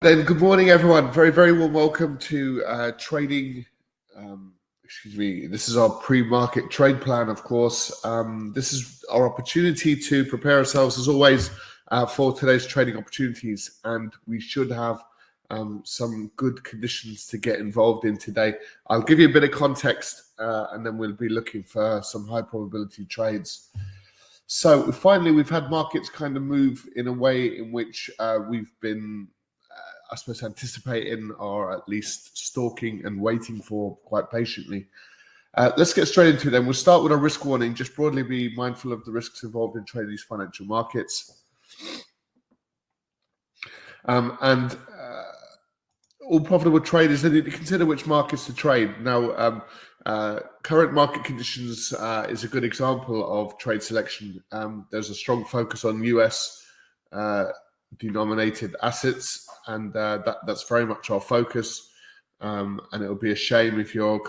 Then good morning, everyone. Very, very warm welcome to trading. This is our pre-market trade plan, of course. This is our opportunity to prepare ourselves, as always, for today's trading opportunities. And we should have some good conditions to get involved in today. I'll give you a bit of context, and then we'll be looking for some high probability trades. So finally, we've had markets kind of move in a way in which we've been I suppose anticipating, or at least stalking and waiting for quite patiently. Let's get straight into them. We'll start with a risk warning. Just broadly be mindful of the risks involved in trading these financial markets. All profitable traders, they need to consider which markets to trade. Now, current market conditions is a good example of trade selection. There's a strong focus on US denominated assets, and that's very much our focus, and it'll be a shame if you're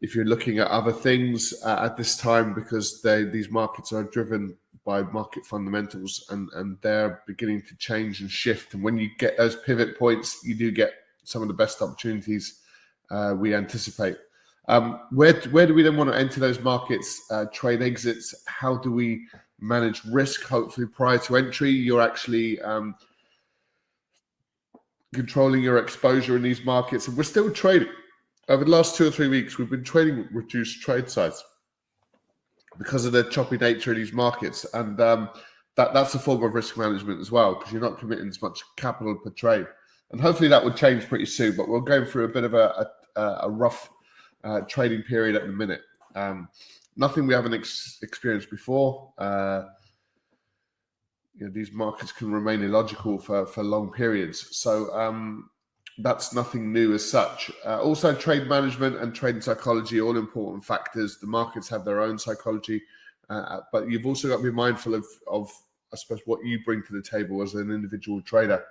if you're looking at other things at this time, because these markets are driven by market fundamentals, and they're beginning to change and shift, and when you get those pivot points, you do get some of the best opportunities we anticipate. Where do we then want to enter those markets, trade exits? How do we manage risk? Hopefully prior to entry, you're actually controlling your exposure in these markets. And we're still trading. Over the last 2 or 3 weeks, we've been trading reduced trade size because of the choppy nature of these markets. And that's a form of risk management as well, because you're not committing as much capital per trade. And hopefully that will change pretty soon, but we're going through a bit of a rough trading period at the minute. Nothing we haven't experienced before. These markets can remain illogical for long periods. So that's nothing new as such. Also, trade management and trade psychology, all important factors. The markets have their own psychology, but you've also got to be mindful of, I suppose, what you bring to the table as an individual trader.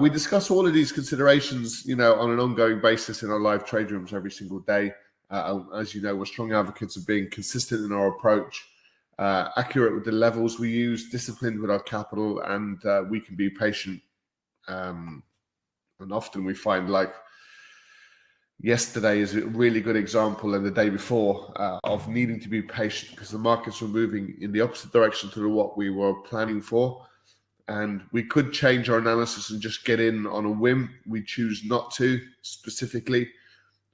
We discuss all of these considerations, on an ongoing basis in our live trade rooms every single day. As you know, we're strong advocates of being consistent in our approach, accurate with the levels we use, disciplined with our capital, and we can be patient. And often we find, like yesterday is a really good example, and the day before, of needing to be patient because the markets were moving in the opposite direction to what we were planning for. And we could change our analysis and just get in on a whim. We choose not to specifically.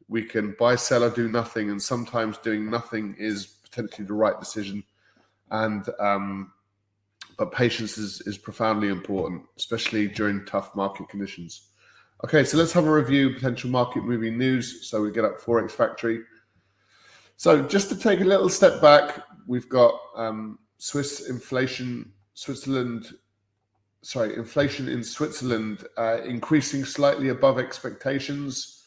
We can buy, sell, or do nothing. And sometimes doing nothing is potentially the right decision. And but patience is profoundly important, especially during tough market conditions. Okay, so let's have a review of potential market moving news. So we get up Forex Factory. So just to take a little step back, we've got inflation in Switzerland increasing slightly above expectations.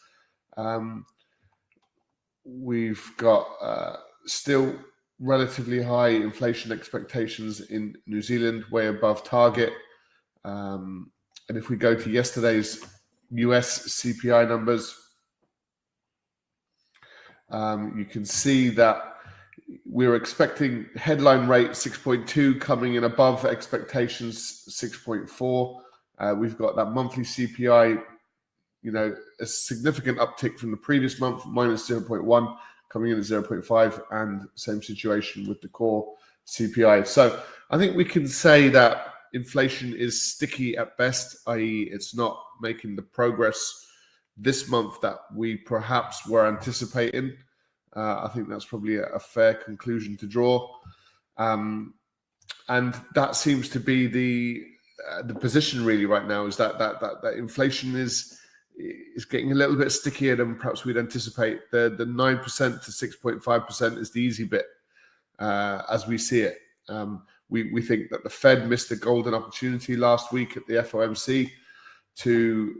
We've got still relatively high inflation expectations in New Zealand, way above target. And if we go to yesterday's US CPI numbers, you can see that we're expecting headline rate 6.2 coming in above expectations 6.4. We've got that monthly CPI, a significant uptick from the previous month, minus 0.1, coming in at 0.5, and same situation with the core CPI. So I think we can say that inflation is sticky at best, i.e. it's not making the progress this month that we perhaps were anticipating. I think that's probably a fair conclusion to draw. And that seems to be the position really right now, is that inflation is getting a little bit stickier than perhaps we'd anticipate. The 9% to 6.5% is the easy bit as we see it. We think that the Fed missed a golden opportunity last week at the FOMC to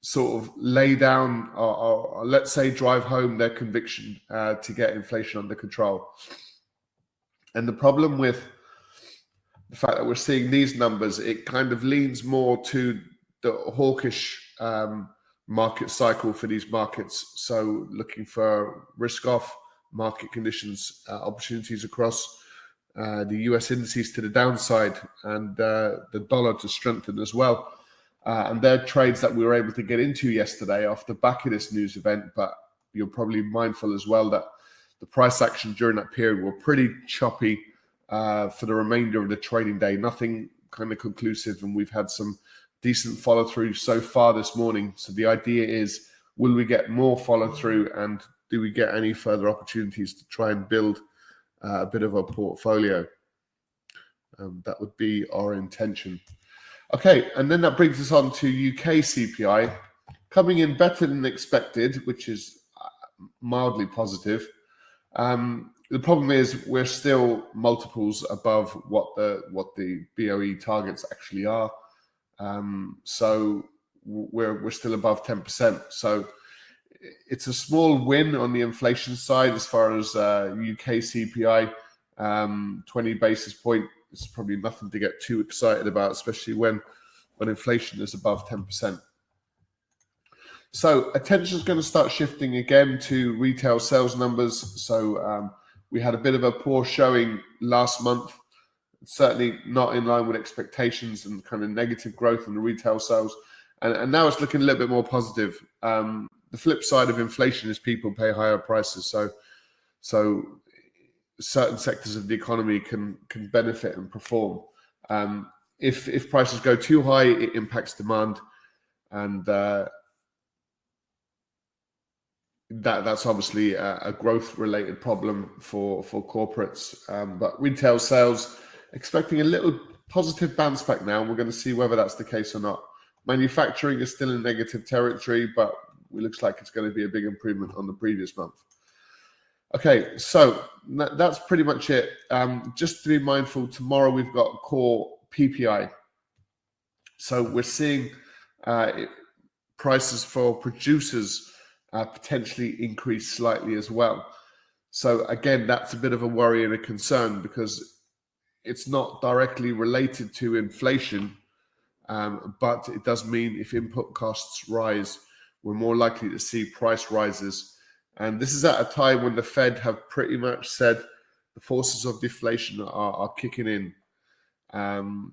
sort of lay down or let's say drive home their conviction to get inflation under control. And the problem with the fact that we're seeing these numbers, it kind of leans more to the hawkish market cycle for these markets. So looking for risk off market conditions, opportunities across the US indices to the downside and the dollar to strengthen as well. And they're trades that we were able to get into yesterday off the back of this news event. But you're probably mindful as well that the price action during that period were pretty choppy for the remainder of the trading day. Nothing kind of conclusive, and we've had some decent follow through so far this morning. So the idea is, will we get more follow through, and do we get any further opportunities to try and build a bit of a portfolio? That would be our intention. Okay, and then that brings us on to UK CPI, coming in better than expected, which is mildly positive. The problem is we're still multiples above what the BOE targets actually are. So we're still above 10%. So it's a small win on the inflation side as far as UK CPI, 20 basis point. It's probably nothing to get too excited about, especially when inflation is above 10%. So attention is going to start shifting again to retail sales numbers. So we had a bit of a poor showing last month, certainly not in line with expectations, and kind of negative growth in the retail sales. And now it's looking a little bit more positive. The flip side of inflation is people pay higher prices. So certain sectors of the economy can benefit and perform. If prices go too high, it impacts demand, and that's obviously a growth-related problem for corporates. But retail sales expecting a little positive bounce back now. We're going to see whether that's the case or not. Manufacturing is still in negative territory, but it looks like it's going to be a big improvement on the previous month. Okay, so that's pretty much it. Just to be mindful, tomorrow we've got core PPI. So we're seeing prices for producers potentially increase slightly as well. So again, that's a bit of a worry and a concern because it's not directly related to inflation, but it does mean if input costs rise, we're more likely to see price rises. And this is at a time when the Fed have pretty much said the forces of deflation are kicking in. And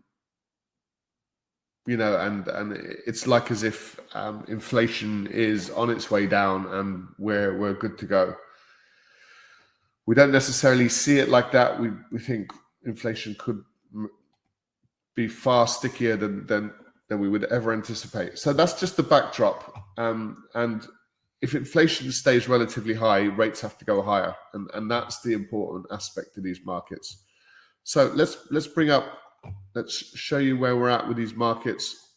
it's like as if inflation is on its way down and we're good to go. We don't necessarily see it like that. We think inflation could be far stickier than we would ever anticipate. So that's just the backdrop. And if inflation stays relatively high, rates have to go higher, and that's the important aspect of these markets. So let's show you where we're at with these markets.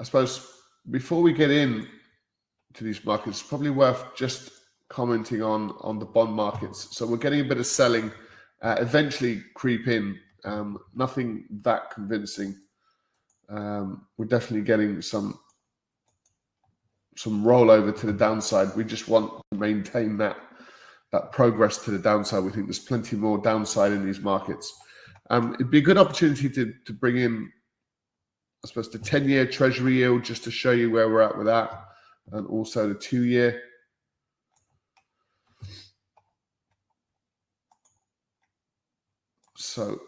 I suppose before we get in to these markets, it's probably worth just commenting on the bond markets. So we're getting a bit of selling eventually creep in, nothing that convincing. We're definitely getting some rollover to the downside. We just want to maintain that progress to the downside. We think there's plenty more downside in these markets. It'd be a good opportunity to bring in, I suppose, the 10-year Treasury yield just to show you where we're at with that, and also the 2-year. So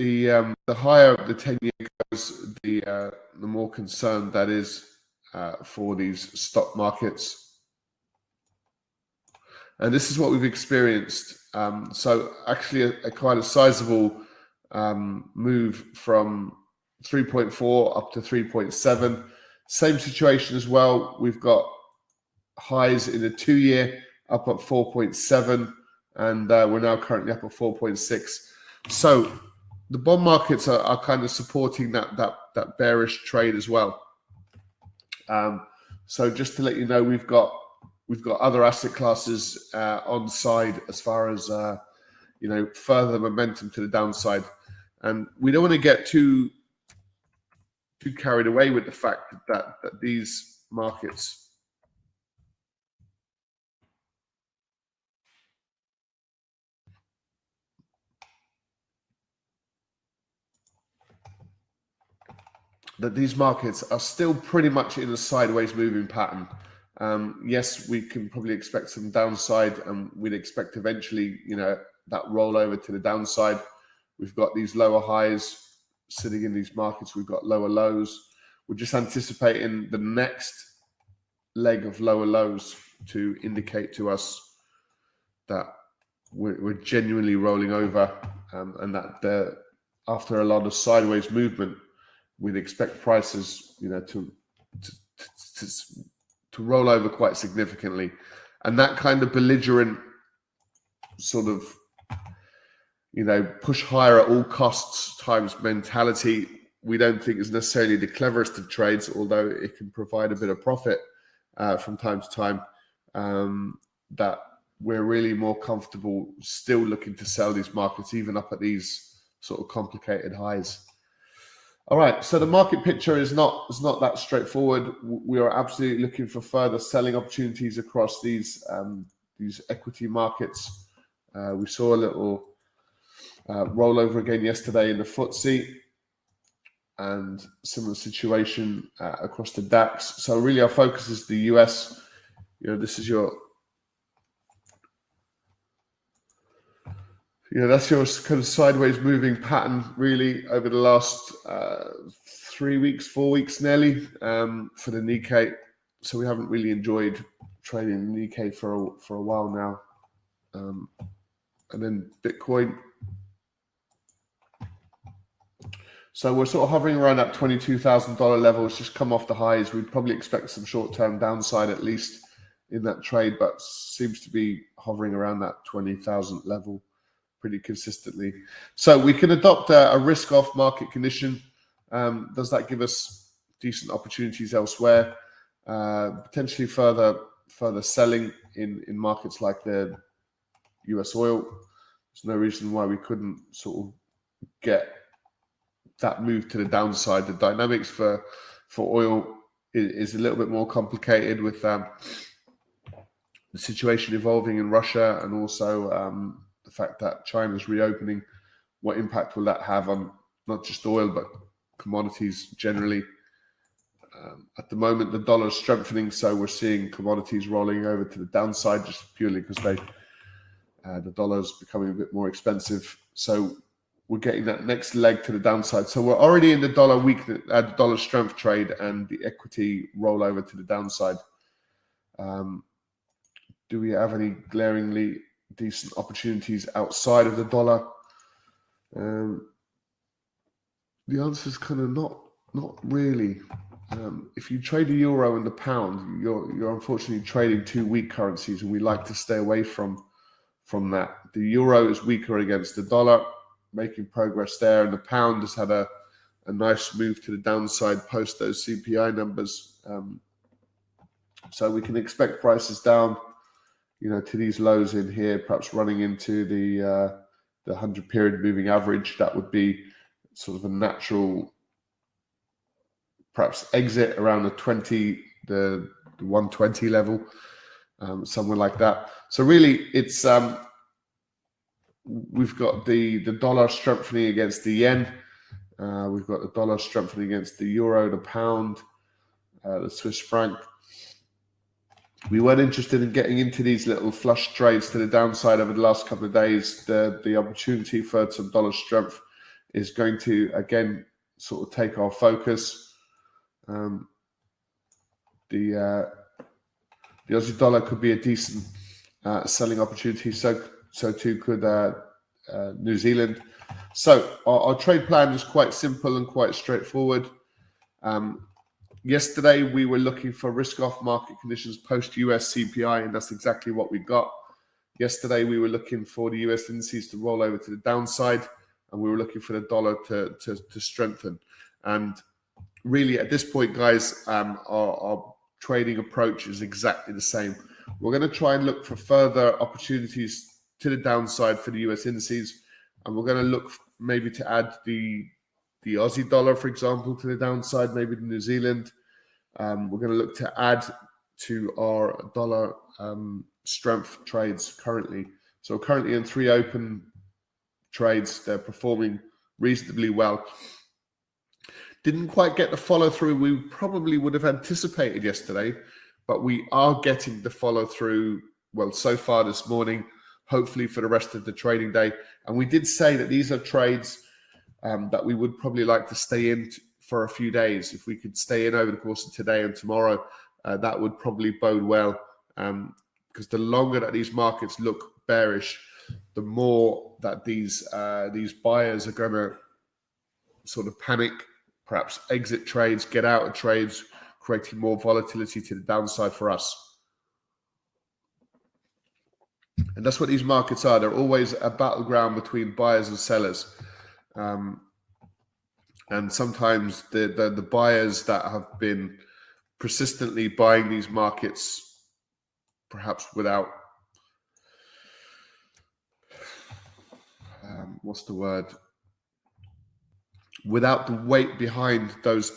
the higher the 10-year goes, the more concerned that is for these stock markets, and this is what we've experienced. So actually, a kind of sizable move from 3.4 up to 3.7. Same situation as well. We've got highs in the 2-year up at 4.7, and we're now currently up at 4.6. So the bond markets are kind of supporting that bearish trade as well. So just to let you know, we've got other asset classes on side as far as further momentum to the downside, and we don't want to get too carried away with the fact that these markets. That these markets are still pretty much in a sideways moving pattern. Yes, we can probably expect some downside, and we'd expect eventually, you know, that rollover to the downside. We've got these lower highs sitting in these markets. We've got lower lows. We're just anticipating the next leg of lower lows to indicate to us that we're genuinely rolling over, and that after a lot of sideways movement, we'd expect prices, you know, to roll over quite significantly. And that kind of belligerent sort of, you know, push higher at all costs times mentality, we don't think is necessarily the cleverest of trades, although it can provide a bit of profit from time to time. That we're really more comfortable still looking to sell these markets, even up at these sort of complicated highs. All right, so the market picture is not that straightforward. We are absolutely looking for further selling opportunities across these equity markets. We saw a little rollover again yesterday in the FTSE, and similar situation across the DAX. So really our focus is the US. You know, this is your, you know, that's your kind of sideways moving pattern really over the last 3 weeks, 4 weeks nearly, for the Nikkei. So we haven't really enjoyed trading the Nikkei for a while now. And then Bitcoin. So we're sort of hovering around that $22,000 level. It's just come off the highs. We'd probably expect some short-term downside at least in that trade, but seems to be hovering around that 20,000 level pretty consistently. So we can adopt a risk-off market condition. Does that give us decent opportunities elsewhere? Potentially further selling in markets like the US oil. There's no reason why we couldn't sort of get that move to the downside. The dynamics for oil is a little bit more complicated with the situation evolving in Russia, and also the fact that China's reopening. What impact will that have on not just oil, but commodities generally? At the moment, the dollar is strengthening, so we're seeing commodities rolling over to the downside just purely because the dollar is becoming a bit more expensive. So we're getting that next leg to the downside. So we're already in the dollar weakness, dollar strength trade, and the equity rollover to the downside. Do we have any glaringly decent opportunities outside of the dollar? The answer is kind of not really. If you trade the euro and the pound, you're unfortunately trading two weak currencies, and we like to stay away from that. The euro is weaker against the dollar, making progress there, and the pound has had a nice move to the downside post those CPI numbers. So we can expect prices down, you know, to these lows in here, perhaps running into the 100-period moving average. That would be sort of a natural, perhaps exit around the 120 level, somewhere like that. So really, it's we've got the dollar strengthening against the yen. We've got the dollar strengthening against the euro, the pound, the Swiss franc. We weren't interested in getting into these little flush trades to the downside over the last couple of days. The opportunity for some dollar strength is going to, again, sort of take our focus. The Aussie dollar could be a decent selling opportunity. So too could New Zealand. So our trade plan is quite simple and quite straightforward. Yesterday, we were looking for risk-off market conditions post-US CPI, and that's exactly what we got. Yesterday, we were looking for the US indices to roll over to the downside, and we were looking for the dollar to strengthen. And really, at this point, guys, our trading approach is exactly the same. We're going to try and look for further opportunities to the downside for the US indices, and we're going to look maybe to add the Aussie dollar, for example, to the downside, maybe the New Zealand. We're going to look to add to our dollar strength trades currently. So we're currently in 3 open trades. They're performing reasonably well. Didn't quite get the follow through we probably would have anticipated yesterday, but we are getting the follow through, well, so far this morning, hopefully for the rest of the trading day. And we did say that these are trades that we would probably like to stay in for a few days. If we could stay in over the course of today and tomorrow, that would probably bode well, because the longer that these markets look bearish, the more that these buyers are going to sort of panic, perhaps exit trades, get out of trades, creating more volatility to the downside for us. And that's what these markets are. They're always a battleground between buyers and sellers. And sometimes the buyers that have been persistently buying these markets, perhaps without, without the weight behind those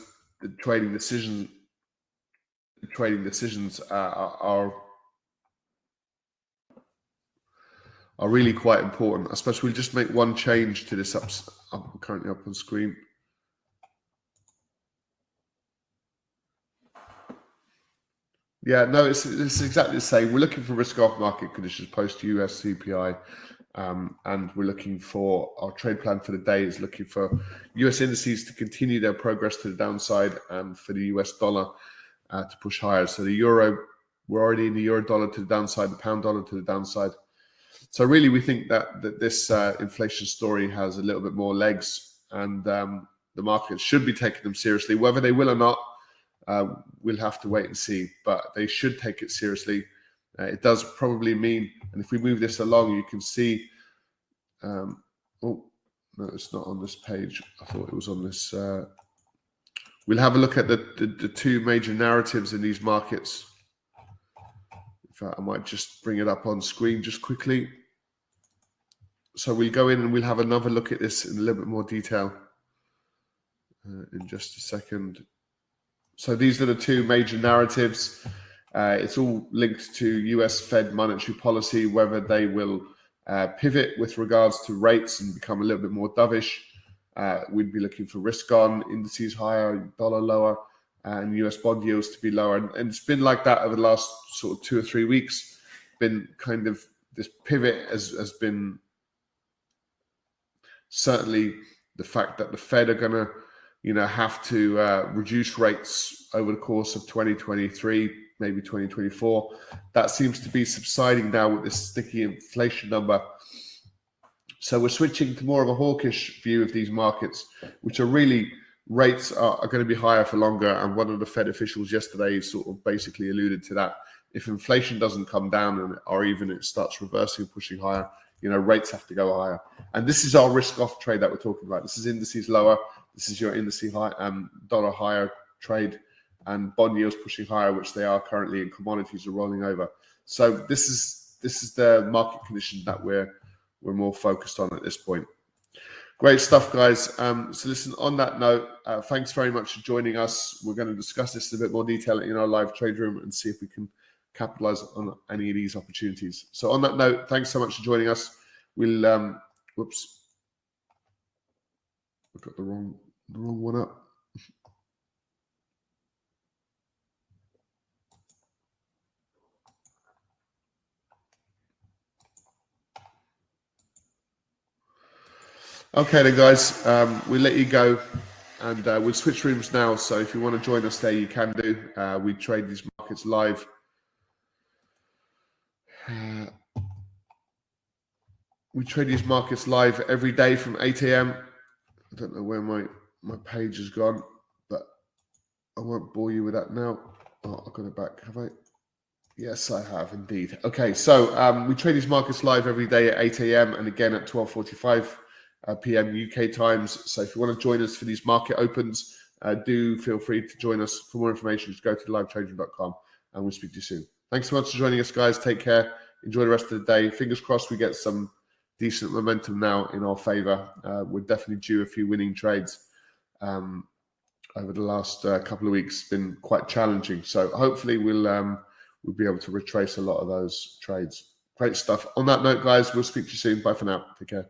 trading decisions, are really quite important. I suppose we'll just make one change to this currently up on screen. Yeah, no, it's exactly the same. We're looking for risk-off market conditions post US CPI, and we're looking for our trade plan for the day is looking for US indices to continue their progress to the downside and for the US dollar to push higher. So the euro, we're already in the euro dollar to the downside, the pound dollar to the downside. So really, we think that this inflation story has a little bit more legs, and the market should be taking them seriously. Whether they will or not, we'll have to wait and see, but they should take it seriously. It does probably mean, and if we move this along, you can see, oh, no, it's not on this page. I thought it was on this. We'll have a look at the two major narratives in these markets. In fact, I might just bring it up on screen just quickly. So we'll go in and we'll have another look at this in a little bit more detail in just a second. So these are the two major narratives. It's all linked to US Fed monetary policy, whether they will pivot with regards to rates and become a little bit more dovish. We'd be looking for risk on, indices higher, dollar lower, and US bond yields to be lower. And it's been like that over the last sort of 2 or 3 weeks. Been kind of this pivot has been certainly the fact that the Fed are going to, have to reduce rates over the course of 2023, maybe 2024. That seems to be subsiding now with this sticky inflation number. So we're switching to more of a hawkish view of these markets, which are really rates are going to be higher for longer, and one of the Fed officials yesterday sort of basically alluded to that. If inflation doesn't come down or even it starts reversing, pushing higher, rates have to go higher. And this is our risk-off trade that we're talking about. This is indices lower. This is your indice high, dollar higher trade, and bond yields pushing higher, which they are currently, and commodities are rolling over. So this is the market condition that we're more focused on at this point. Great stuff, guys. So listen, on that note, thanks very much for joining us. We're going to discuss this in a bit more detail in our live trade room and see if we can capitalize on any of these opportunities. So on that note, thanks so much for joining us. We'll, whoops, I've got the wrong one up. Okay then, guys, we'll let you go, and we'll switch rooms now. So if you want to join us there, you can do. We trade these markets live. We trade these markets live every day from 8 a.m. I don't know where my page has gone, but I won't bore you with that now. Oh, I've got it back, have I? Yes, I have indeed. Okay, so we trade these markets live every day at 8 a.m. and again at 12:45. PM UK times. So if you want to join us for these market opens, do feel free to join us. For more information, just go to livetrading.com, and we'll speak to you soon. Thanks so much for joining us, guys. Take care. Enjoy the rest of the day. Fingers crossed we get some decent momentum now in our favor. We're definitely due a few winning trades over the last couple of weeks. It's been quite challenging. So hopefully we'll be able to retrace a lot of those trades. Great stuff. On that note, guys, we'll speak to you soon. Bye for now. Take care.